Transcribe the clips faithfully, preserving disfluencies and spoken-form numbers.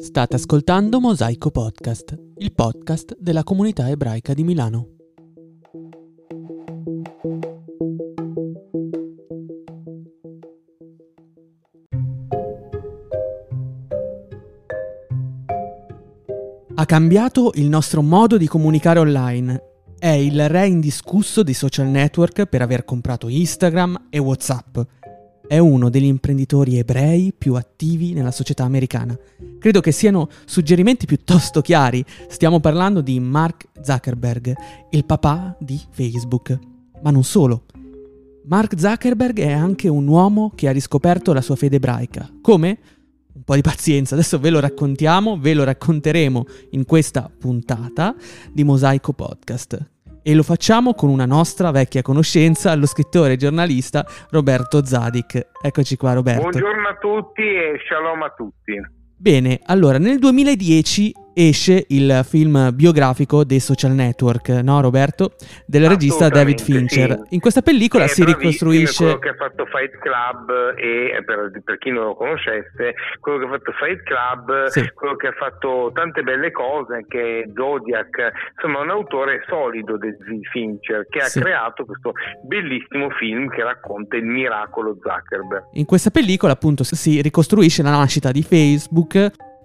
State ascoltando Mosaico Podcast, il podcast della comunità ebraica di Milano. Ha cambiato il nostro modo di comunicare online. È il re indiscusso dei social network per aver comprato Instagram e WhatsApp. È uno degli imprenditori ebrei più attivi nella società americana. Credo che siano suggerimenti piuttosto chiari. Stiamo parlando di Mark Zuckerberg, il papà di Facebook. Ma non solo. Mark Zuckerberg è anche un uomo che ha riscoperto la sua fede ebraica. Come? Un po' di pazienza, adesso ve lo raccontiamo, ve lo racconteremo in questa puntata di Mosaico Podcast. E lo facciamo con una nostra vecchia conoscenza, lo scrittore e giornalista Roberto Zadik. Eccoci qua, Roberto. Buongiorno a tutti e shalom a tutti. Bene, allora, nel duemiladieci esce il film biografico dei social network, no Roberto? Del regista David Fincher. Sì. In questa pellicola è si ricostruisce... quello che ha fatto Fight Club, e per, per chi non lo conoscesse, quello che ha fatto Fight Club, sì. Quello che ha fatto tante belle cose, anche Zodiac, insomma un autore solido di Fincher, che ha sì. creato questo bellissimo film che racconta il miracolo Zuckerberg. In questa pellicola appunto si ricostruisce la nascita di Facebook.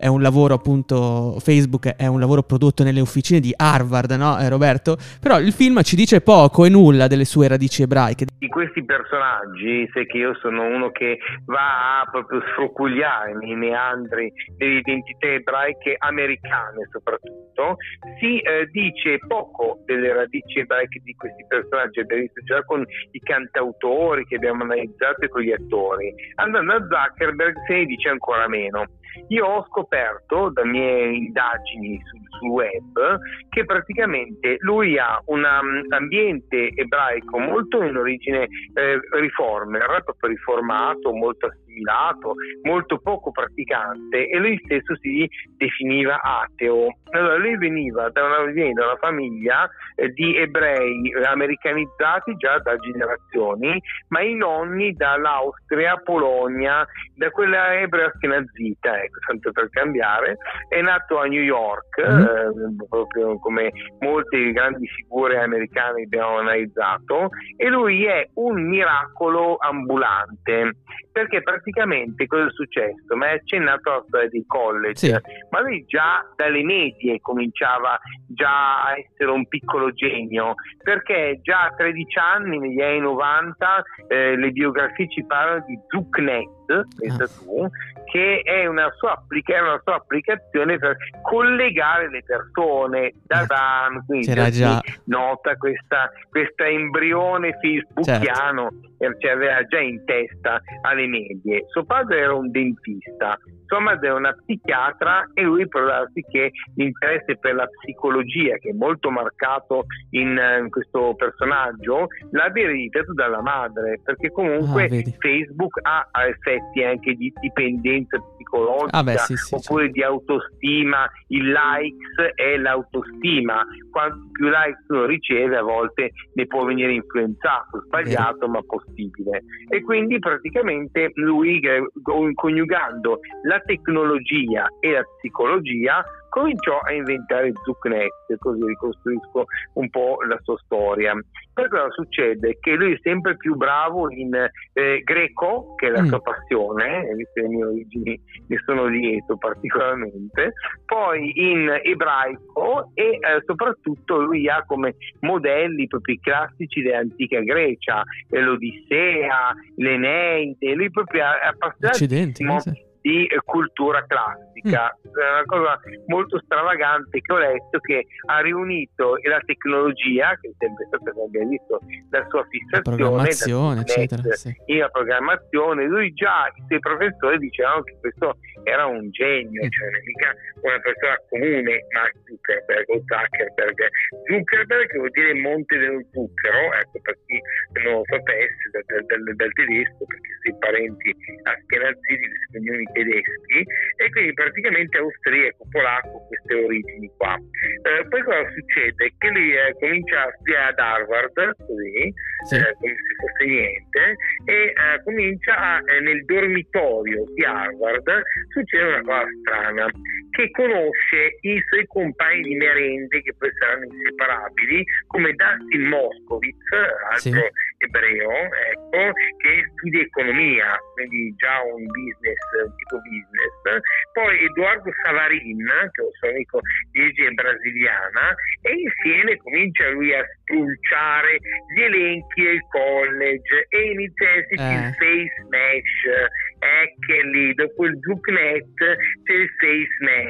È un lavoro appunto, Facebook è un lavoro prodotto nelle officine di Harvard, no eh, Roberto? Però il film ci dice poco e nulla delle sue radici ebraiche. Di questi personaggi, se che io sono uno che va a proprio sfrucugliare nei meandri delle identità ebraiche americane soprattutto, si eh, dice poco delle radici ebraiche di questi personaggi. Abbiamo visto già con i cantautori che abbiamo analizzato e con gli attori. Andando a Zuckerberg se ne dice ancora meno. Io ho scoperto da mie indagini sul, sul web che praticamente lui ha un ambiente ebraico molto in origine eh, riforme, proprio riformato, molto assimilato, molto poco praticante, e lui stesso si definiva ateo. Allora lui veniva da una, veniva da una famiglia eh, di ebrei americanizzati già da generazioni, ma i nonni dall'Austria, Polonia, da quella ebrea schenazita, ecco, tanto per cambiare. È nato a New York, mm-hmm. eh, proprio come molte grandi figure americane abbiamo analizzato, e lui è un miracolo ambulante, perché praticamente cosa è successo? Ma è accennato alla storia dei college, sì. ma lui già dalle medie cominciava già a essere un piccolo genio, perché già a tredici anni, negli anni novanta, eh, le biografie ci parlano di Zucknet, pensa tu, che è una sua, applica- è una sua applicazione per collegare le persone da Dan, quindi c'era già nota questa, questa embrione facebookiano, certo. Che aveva già in testa alle medie. Suo padre era un dentista, sua madre era una psichiatra, e lui provasi che l'interesse per la psicologia, che è molto marcato in, in questo personaggio, l'abbia ereditato dalla madre, perché comunque ah, Facebook ha effetti anche di dipendenza psicologica, ah beh, sì, sì, oppure certo. di autostima. Il likes è l'autostima, quanto più likes uno riceve a volte ne può venire influenzato, sbagliato, eh. ma possibile. E quindi praticamente lui, coniugando la tecnologia e la psicologia, cominciò a inventare Zucknet, così ricostruisco un po' la sua storia. Poi cosa succede? Che lui è sempre più bravo in eh, greco, che è la mm. sua passione, eh, visto le mie origini ne sono lieto particolarmente, poi in ebraico, e eh, soprattutto lui ha come modelli proprio i classici dell'antica Grecia, eh, l'Odissea, l'Eneide, lui proprio è appassionato di eh, cultura classica. Mm. È una cosa molto stravagante che ho letto, che ha riunito la tecnologia, che è sempre stata, come abbiamo visto, la sua fissazione, la programmazione, eccetera, sì. e la programmazione. Lui già, i suoi professori dicevano che questo era un genio, mm. cioè mica una persona comune, ma Zuckerberg o Zuckerberg. Zuckerberg vuol dire monte dello zucchero, ecco, per chi non lo sapesse, dal, dal, dal tedesco, perché i parenti askenaziti di tedeschi e quindi praticamente austriaco, polacco, queste origini qua. Eh, poi cosa succede? Che lui eh, comincia a studiare ad Harvard, così, sì. eh, come se fosse niente, e eh, comincia a, eh, nel dormitorio di Harvard succede una cosa strana, che conosce i suoi compagni di merende che poi saranno inseparabili, come Dustin Moskovitz, altro sì. ebreo, ecco, che studia economia, quindi già un business, un tipo business, poi Edoardo Savarin, che è un suo amico di origine brasiliana, e insieme comincia lui a spulciare gli elenchi del college e inizia a esserci il face mesh, ecco lì, dopo il Zucnet c'è il face mesh,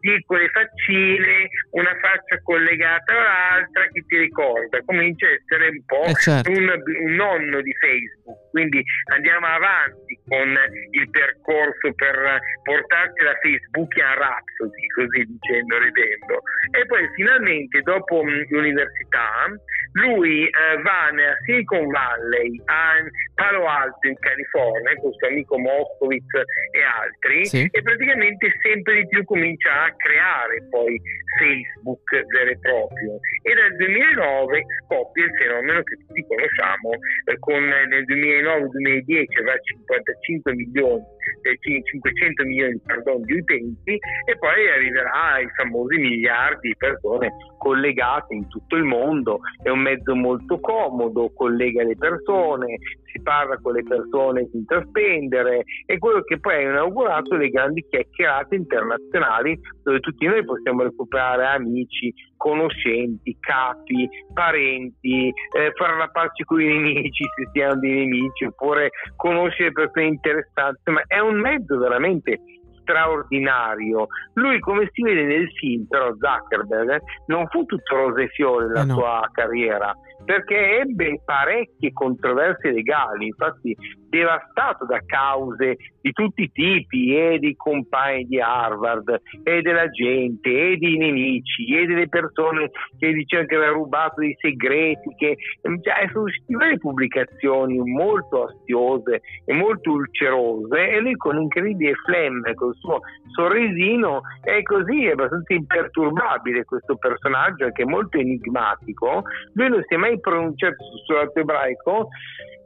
di quelle faccine, una faccia collegata all'altra che ti ricorda, comincia a essere un po' eh certo. un un nonno di Facebook, quindi andiamo avanti con il percorso per portarci da Facebook a Rhapsody, così dicendo, ridendo. E poi finalmente dopo l'università lui eh, va nella Silicon Valley, a Palo Alto in California, con suo amico Moskovitz e altri, sì. e praticamente sempre di più comincia a creare poi Facebook vero e proprio, e dal duemilanove scoppia il fenomeno che tutti conosciamo, eh, con nel duemilanove duemiladieci va a cinquantacinque milioni, eh, cinquecento milioni pardon, di utenti, e poi arriverà ai famosi miliardi di persone collegate in tutto il mondo. È un mezzo molto comodo, collega le persone, si parla con le persone senza spendere, e quello che poi ha inaugurato le grandi chiacchierate internazionali dove tutti noi possiamo recuperare amici, conoscenti, capi, parenti, eh, far la pace con i nemici se siano dei nemici, oppure conoscere persone interessanti. Ma è un mezzo veramente straordinario. Lui, come si vede nel film, però Zuckerberg eh, non fu tutto rose e fiori la eh no. sua carriera, perché ebbe parecchie controversie legali, infatti devastato da cause di tutti i tipi, e dei compagni di Harvard, e della gente, e dei nemici, e delle persone che dicevano che aveva rubato dei segreti, che cioè, sono uscite delle pubblicazioni molto astiose e molto ulcerose, e lui con incredibile flemme, col suo sorrisino, è così, è abbastanza imperturbabile questo personaggio, che è molto enigmatico. Lui non si è mai pronunciato sul lato ebraico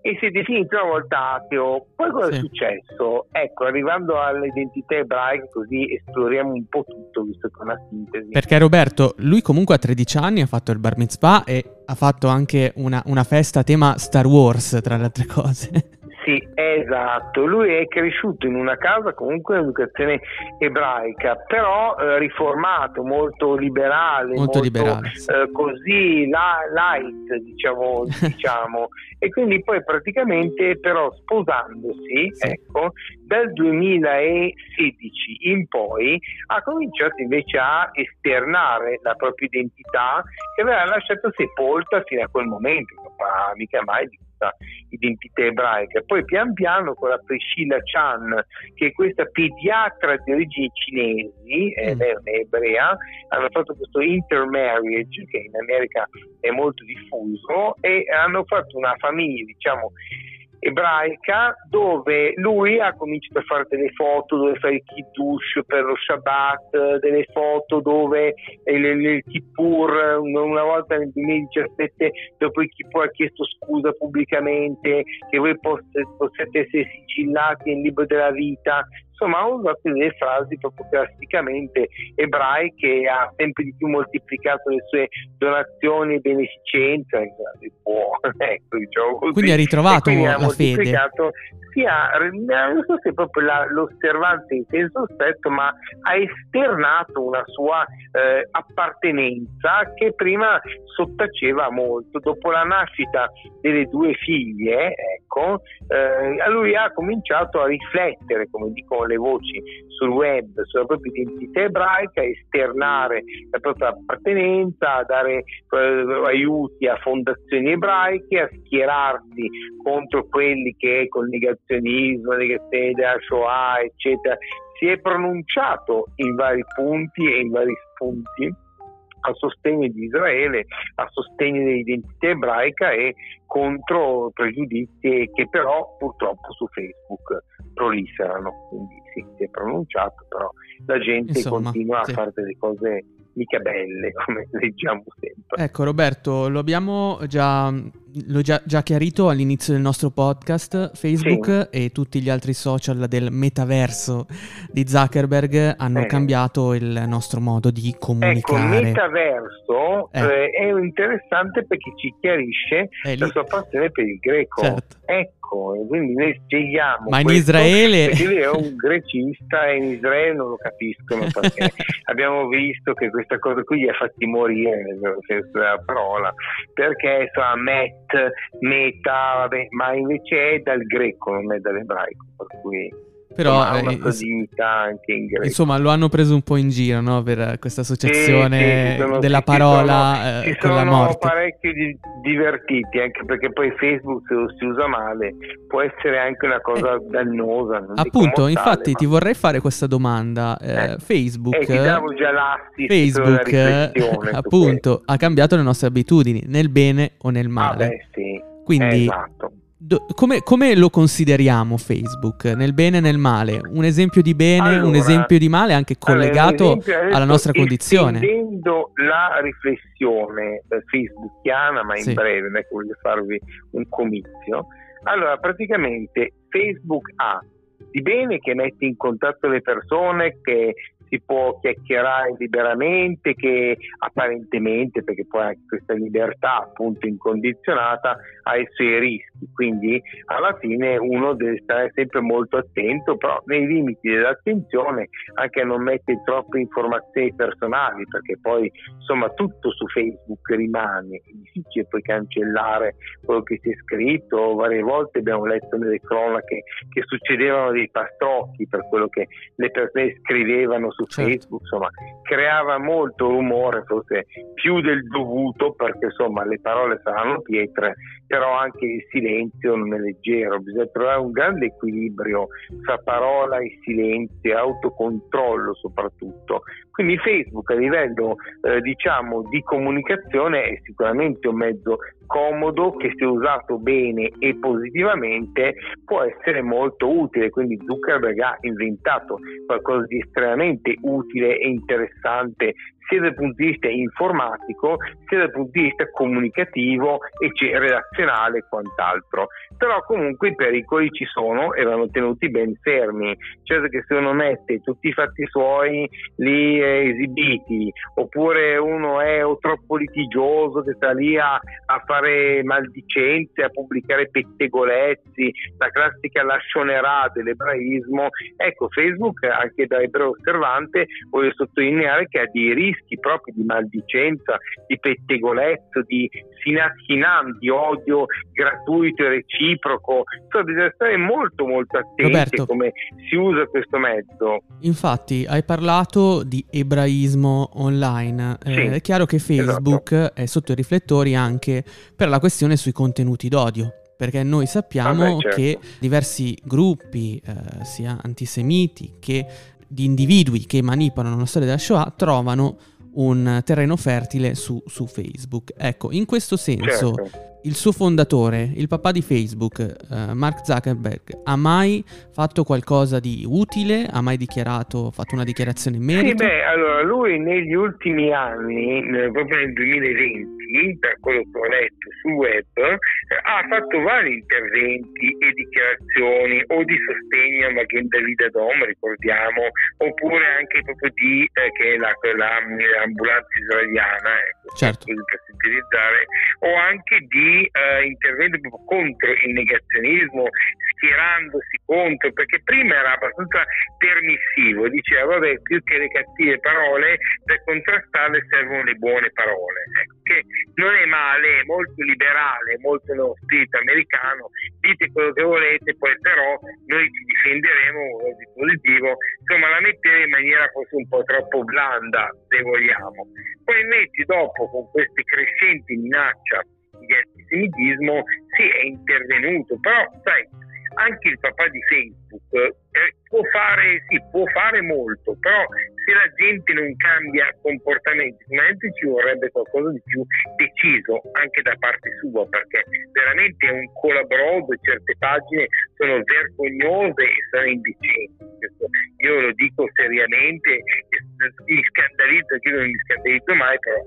e si è definito una volta ateo. Poi cosa sì. è successo? Ecco, arrivando all'identità ebraica, così esploriamo un po' tutto, visto che è una sintesi. Perché Roberto, lui comunque a tredici anni ha fatto il bar mitzvah e ha fatto anche una, una festa a tema Star Wars, tra le altre cose. Sì, esatto, lui è cresciuto in una casa comunque un'educazione ebraica, però eh, riformato, molto liberale, molto, molto liberale, sì. eh, così la, light, diciamo, diciamo. E quindi poi praticamente però sposandosi, sì. ecco, dal duemilasedici in poi ha cominciato invece a esternare la propria identità, che aveva lasciato sepolta fino a quel momento, ma mica mai di identità ebraica. Poi pian piano con la Priscilla Chan, che è questa pediatra di origini cinesi, mm. ed è un'ebrea, hanno fatto questo intermarriage che in America è molto diffuso, e hanno fatto una famiglia, diciamo, ebraica, dove lui ha cominciato a fare delle foto dove fa il kiddush per lo Shabbat, delle foto dove il, il Kippur, una volta nel duemiladiciassette dopo il Kippur ha chiesto scusa pubblicamente, che voi possiate essere sigillati nel libro della vita. Insomma, ha usato delle frasi proprio classicamente ebraiche, ha sempre di più moltiplicato le sue donazioni e beneficenza, ecco, diciamo così. Quindi ha ritrovato quindi la ha fede. Sì, ha, non so se è proprio la, l'osservanza in senso stretto, ma ha esternato una sua eh, appartenenza che prima sottaceva molto. Dopo la nascita delle due figlie, ecco, eh, lui ha cominciato a riflettere, come dicono le voci sul web, sulla propria identità ebraica, esternare la propria appartenenza, a dare eh, aiuti a fondazioni ebraiche, a schierarsi contro quelli che con il negazionismo, negazione della Shoah, eccetera, si è pronunciato in vari punti e in vari spunti. a sostegno di Israele, a sostegno dell'identità ebraica e contro pregiudizi che però purtroppo su Facebook proliferano. Quindi sì, si è pronunciato, però la gente Insomma, continua sì. a fare delle cose mica belle, come leggiamo sempre. Ecco Roberto, lo abbiamo già, l'ho già, già chiarito all'inizio del nostro podcast, Facebook sì. e tutti gli altri social del metaverso di Zuckerberg hanno eh. cambiato il nostro modo di comunicare. Ecco, metaverso eh. Eh, è interessante perché ci chiarisce eh, la sua passione per il greco. Certo. Ecco, e quindi noi spieghiamo. Ma in Israele? Perché lui è un grecista e in Israele non lo capiscono perché abbiamo visto che questa cosa qui li ha fatti morire nel senso della parola, perché so, met, meta, vabbè, ma invece è dal greco, non è dall'ebraico, per cui però ha una sua dignità anche in greco. Insomma, lo hanno preso un po' in giro, no? Per questa associazione sì, sì, sono, della parola ci sono, eh, ci con la morte. Sono parecchi di, divertiti, anche perché poi Facebook, se lo si usa male, può essere anche una cosa eh, dannosa. Non appunto, mortale, infatti ma... ti vorrei fare questa domanda. Eh, eh, Facebook, eh, ti davo già Facebook eh, appunto, ha cambiato le nostre abitudini, nel bene o nel male. Ah, beh, sì. Quindi... Eh, esatto. Do, come, come lo consideriamo Facebook? Nel bene e nel male? Un esempio di bene, allora, un esempio di male anche collegato allora, alla nostra condizione. Estendendo la riflessione facebookiana, ma in sì. breve, non è che voglio farvi un comizio. Allora, praticamente Facebook ha di bene che mette in contatto le persone, che si può chiacchierare liberamente, che apparentemente, perché poi anche questa libertà appunto incondizionata ha i suoi rischi, quindi alla fine uno deve stare sempre molto attento, però nei limiti dell'attenzione, anche a non mettere troppe informazioni personali, perché poi insomma tutto su Facebook rimane, è difficile poi cancellare quello che si è scritto. Varie volte abbiamo letto nelle cronache che succedevano dei pastrocchi per quello che le persone scrivevano su certo. Facebook, insomma creava molto rumore, forse più del dovuto, perché insomma le parole saranno pietre, però anche il silenzio non è leggero, bisogna trovare un grande equilibrio tra parola e silenzio, autocontrollo soprattutto. Quindi Facebook a livello eh, diciamo di comunicazione è sicuramente un mezzo comodo che, se usato bene e positivamente, può essere molto utile. Quindi Zuckerberg ha inventato qualcosa di estremamente utile e interessante, sia dal punto di vista informatico, sia dal punto di vista comunicativo e cioè, relazionale e quant'altro. Però comunque i pericoli ci sono e vanno tenuti ben fermi. Certo che se uno mette tutti i fatti suoi lì eh, esibiti, oppure uno è o troppo litigioso che sta lì a, a fare maldicenze, a pubblicare pettegolezzi, la classica lascionerà dell'ebraismo, ecco Facebook, anche da ebreo osservante, voglio sottolineare che ha dei rischi proprio di maldicenza, di pettegolezzo, di sinassinam, di odio gratuito e reciproco. So, bisogna stare molto molto attenti, Roberto, come si usa questo mezzo. Infatti hai parlato di ebraismo online, sì, eh, è chiaro che Facebook esatto. è sotto i riflettori anche per la questione sui contenuti d'odio, perché noi sappiamo ah beh, certo. che diversi gruppi eh, sia antisemiti che di individui che manipolano la storia della Shoah trovano un terreno fertile su, su Facebook. Ecco, in questo senso certo. il suo fondatore, il papà di Facebook, eh, Mark Zuckerberg, ha mai fatto qualcosa di utile? Ha mai dichiarato, fatto una dichiarazione in merito? Sì, beh, allora lui negli ultimi anni, proprio nel duemilaventi, da quello che ho letto sul web, ha fatto vari interventi e dichiarazioni o di sostegno a Magen David Adom, ricordiamo, oppure anche proprio di eh, che è la, quella, l'ambulanza israeliana, ecco, certo. per sintetizzare, o anche di eh, interventi proprio contro il negazionismo, schierandosi contro, perché prima era abbastanza permissivo, diceva vabbè, più che le cattive parole per contrastarle servono le buone parole, ecco, che non è male, è molto liberale, molto nello spirito americano, dite quello che volete, poi però noi ci difenderemo con il positivo, insomma la metteva in maniera forse un po' troppo blanda, se vogliamo. Poi invece dopo, con queste crescenti minacce di antisemitismo, si è intervenuto, però sai, anche il papà di Facebook eh, può fare, sì, può fare molto, però se la gente non cambia comportamenti, sicuramente ci vorrebbe qualcosa di più deciso anche da parte sua, perché veramente è un colaboro, certe pagine sono vergognose e sono indecenti. Io lo dico seriamente, mi scandalizzo, io non mi scandalizzo mai, però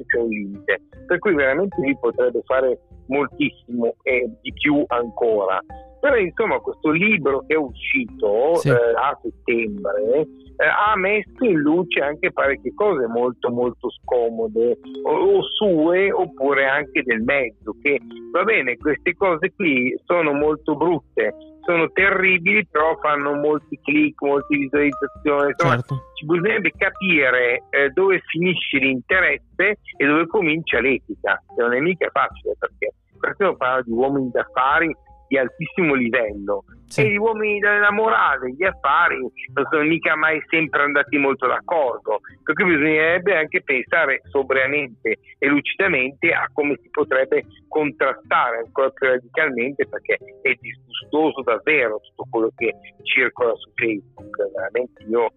c'è un limite, per cui veramente lì potrebbe fare moltissimo e di più ancora. Però insomma questo libro che è uscito sì. eh, a settembre eh, ha messo in luce anche parecchie cose molto molto scomode o, o sue oppure anche del mezzo, che va bene, queste cose qui sono molto brutte, sono terribili, però fanno molti click, molte visualizzazioni, insomma certo. Ci bisognerebbe capire eh, dove finisce l'interesse e dove comincia l'etica, che non è mica facile, perché perché parlo di uomini d'affari di altissimo livello sì. e gli uomini della morale, gli affari non sono mica mai sempre andati molto d'accordo, perché bisognerebbe anche pensare sobriamente e lucidamente a come si potrebbe contrastare ancora più radicalmente, perché è disgustoso davvero tutto quello che circola su Facebook. Veramente io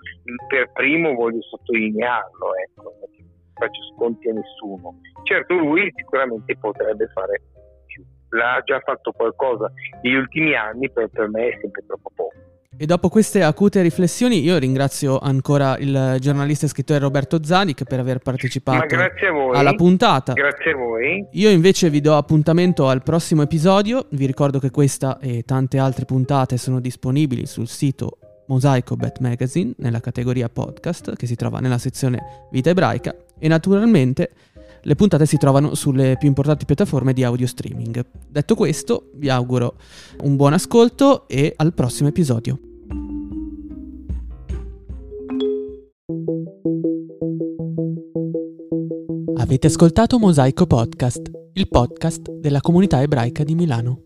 per primo voglio sottolinearlo, ecco, perché non faccio sconti a nessuno. Certo, lui sicuramente potrebbe fare, l'ha già fatto qualcosa negli ultimi anni, però per me è sempre troppo poco. E dopo queste acute riflessioni io ringrazio ancora il giornalista e scrittore Roberto Zadik per aver partecipato alla puntata. Grazie a voi. Io invece vi do appuntamento al prossimo episodio. Vi ricordo che questa e tante altre puntate sono disponibili sul sito Mosaico Bet Magazine nella categoria podcast, che si trova nella sezione Vita Ebraica, e naturalmente le puntate si trovano sulle più importanti piattaforme di audio streaming. Detto questo, vi auguro un buon ascolto e al prossimo episodio. Avete ascoltato Mosaico Podcast, il podcast della comunità ebraica di Milano.